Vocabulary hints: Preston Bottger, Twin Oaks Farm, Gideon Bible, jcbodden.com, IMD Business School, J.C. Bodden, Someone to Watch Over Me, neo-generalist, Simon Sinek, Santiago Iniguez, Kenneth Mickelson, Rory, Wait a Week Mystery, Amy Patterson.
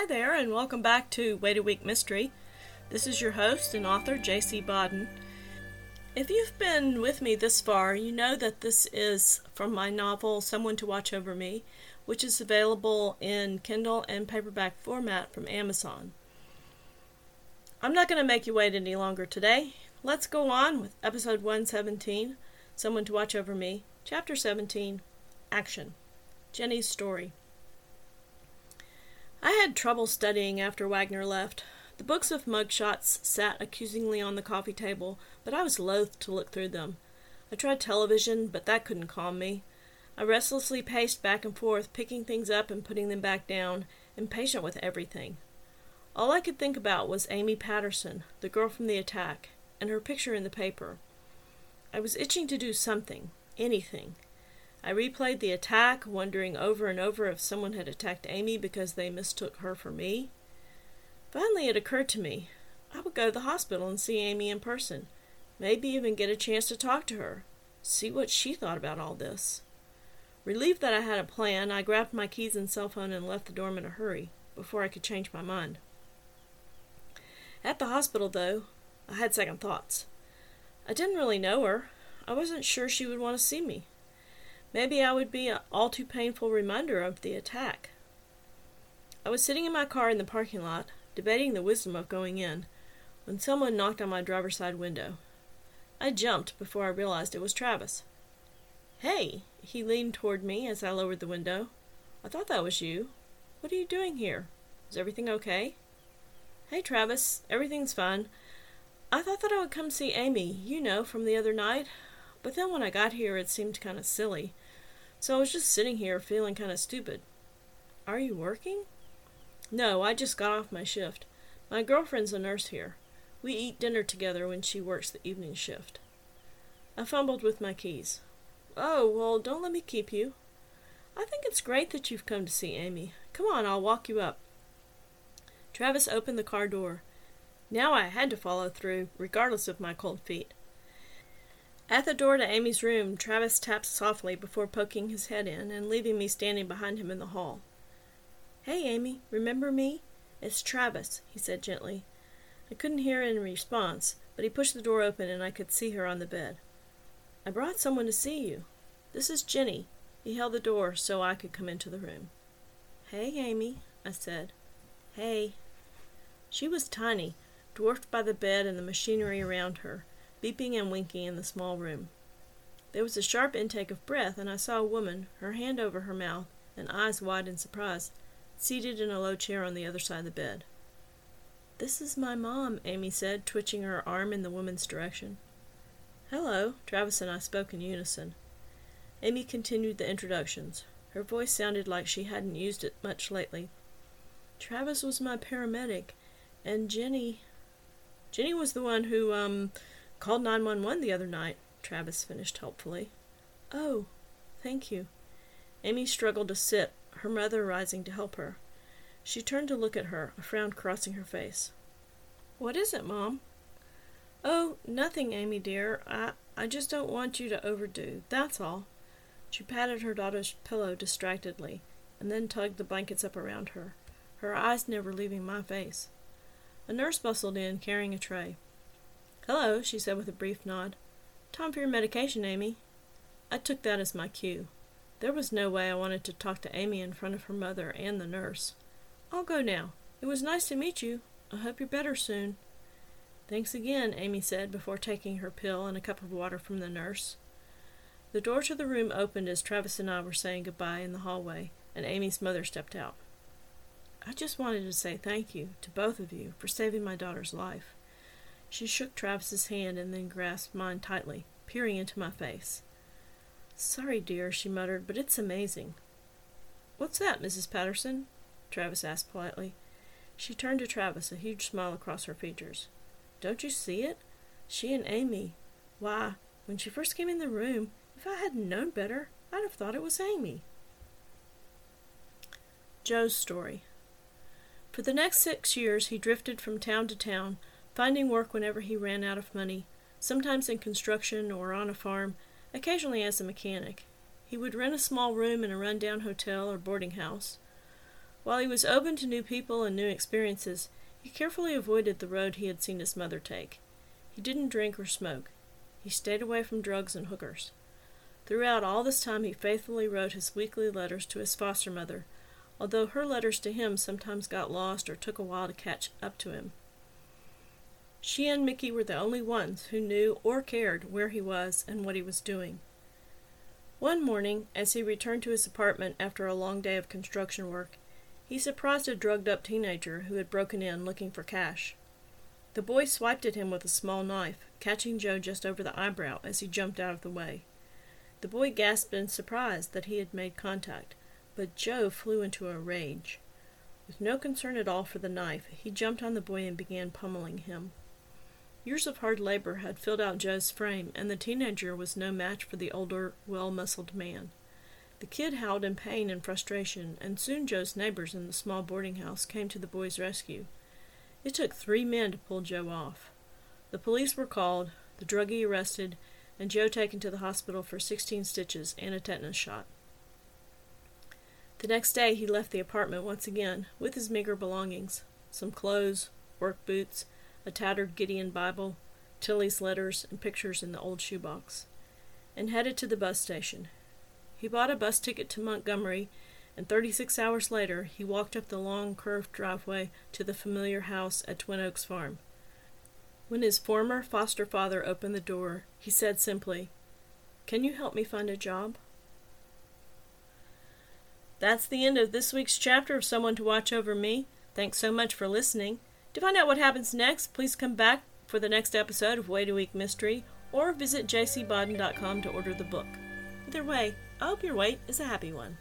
Hi there, and welcome back to Wait a Week Mystery. This is your host and author, J.C. Bodden. If you've been with me this far, you know that this is from my novel, Someone to Watch Over Me, which is available in Kindle and paperback format from Amazon. I'm not going to make you wait any longer today. Let's go on with Episode 117, Someone to Watch Over Me, Chapter 17, Action, Jenny's Story. I had trouble studying after Wagner left. The books of mugshots sat accusingly on the coffee table, but I was loath to look through them. I tried television, but that couldn't calm me. I restlessly paced back and forth, picking things up and putting them back down, impatient with everything. All I could think about was Amy Patterson, the girl from the attack, and her picture in the paper. I was itching to do something, anything. I replayed the attack, wondering over and over if someone had attacked Amy because they mistook her for me. Finally, it occurred to me. I would go to the hospital and see Amy in person, maybe even get a chance to talk to her, see what she thought about all this. Relieved that I had a plan, I grabbed my keys and cell phone and left the dorm in a hurry, before I could change my mind. At the hospital, though, I had second thoughts. I didn't really know her. I wasn't sure she would want to see me. Maybe I would be an all-too-painful reminder of the attack. I was sitting in my car in the parking lot, debating the wisdom of going in, when someone knocked on my driver's side window. I jumped before I realized it was Travis. "Hey," he leaned toward me as I lowered the window. "I thought that was you. What are you doing here? Is everything okay?" "Hey, Travis. Everything's fine. I thought that I would come see Amy, you know, from the other night. But then when I got here, it seemed kind of silly. So I was just sitting here feeling kind of stupid." "Are you working?" "No, I just got off my shift. My girlfriend's a nurse here. We eat dinner together when she works the evening shift." I fumbled with my keys. "Oh, well, don't let me keep you. I think it's great that you've come to see Amy. Come on, I'll walk you up." Travis opened the car door. Now I had to follow through, regardless of my cold feet. At the door to Amy's room, Travis tapped softly before poking his head in and leaving me standing behind him in the hall. "Hey, Amy, remember me? It's Travis," he said gently. I couldn't hear in response, but he pushed the door open and I could see her on the bed. "I brought someone to see you. This is Jenny." He held the door so I could come into the room. "Hey, Amy," I said. "Hey." She was tiny, dwarfed by the bed and the machinery around her, beeping and winking in the small room. There was a sharp intake of breath, and I saw a woman, her hand over her mouth, and eyes wide in surprise, seated in a low chair on the other side of the bed. "This is my mom," Amy said, twitching her arm in the woman's direction. "Hello," Travis and I spoke in unison. Amy continued the introductions. Her voice sounded like she hadn't used it much lately. "Travis was my paramedic, and Jenny..." "Jenny was the one who, called 911 the other night," Travis finished helpfully. "Oh, thank you." Amy struggled to sit, her mother rising to help her. She turned to look at her, a frown crossing her face. "What is it, Mom?" "Oh, nothing, Amy dear. I just don't want you to overdo, that's all." She patted her daughter's pillow distractedly, and then tugged the blankets up around her, her eyes never leaving my face. A nurse bustled in, carrying a tray. "Hello," she said with a brief nod. "Time for your medication, Amy." I took that as my cue. There was no way I wanted to talk to Amy in front of her mother and the nurse. "I'll go now. It was nice to meet you. I hope you're better soon." "Thanks again," Amy said before taking her pill and a cup of water from the nurse. The door to the room opened as Travis and I were saying goodbye in the hallway, and Amy's mother stepped out. "I just wanted to say thank you to both of you for saving my daughter's life." She shook Travis's hand and then grasped mine tightly, peering into my face. "Sorry, dear," she muttered, "but it's amazing." "What's that, Mrs. Patterson?" Travis asked politely. She turned to Travis, a huge smile across her features. "Don't you see it? She and Amy. Why, when she first came in the room, if I hadn't known better, I'd have thought it was Amy." Joe's story. For the next 6 years, he drifted from town to town, finding work whenever he ran out of money, sometimes in construction or on a farm, occasionally as a mechanic. He would rent a small room in a run-down hotel or boarding house. While he was open to new people and new experiences, he carefully avoided the road he had seen his mother take. He didn't drink or smoke. He stayed away from drugs and hookers. Throughout all this time, he faithfully wrote his weekly letters to his foster mother, although her letters to him sometimes got lost or took a while to catch up to him. She and Mickey were the only ones who knew or cared where he was and what he was doing. One morning, as he returned to his apartment after a long day of construction work, he surprised a drugged-up teenager who had broken in looking for cash. The boy swiped at him with a small knife, catching Joe just over the eyebrow as he jumped out of the way. The boy gasped in surprise that he had made contact, but Joe flew into a rage. With no concern at all for the knife, he jumped on the boy and began pummeling him. Years of hard labor had filled out Joe's frame, and the teenager was no match for the older, well-muscled man. The kid howled in pain and frustration, and soon Joe's neighbors in the small boarding house came to the boy's rescue. It took 3 men to pull Joe off. The police were called, the druggie arrested, and Joe taken to the hospital for 16 stitches and a tetanus shot. The next day he left the apartment once again, with his meager belongings, some clothes, work boots, a tattered Gideon Bible, Tilly's letters, and pictures in the old shoebox, and headed to the bus station. He bought a bus ticket to Montgomery, and 36 hours later he walked up the long, curved driveway to the familiar house at Twin Oaks Farm. When his former foster father opened the door, he said simply, "Can you help me find a job?" That's the end of this week's chapter of Someone to Watch Over Me. Thanks so much for listening. To find out what happens next, please come back for the next episode of Wait a Week Mystery, or visit jcbodden.com to order the book. Either way, I hope your wait is a happy one.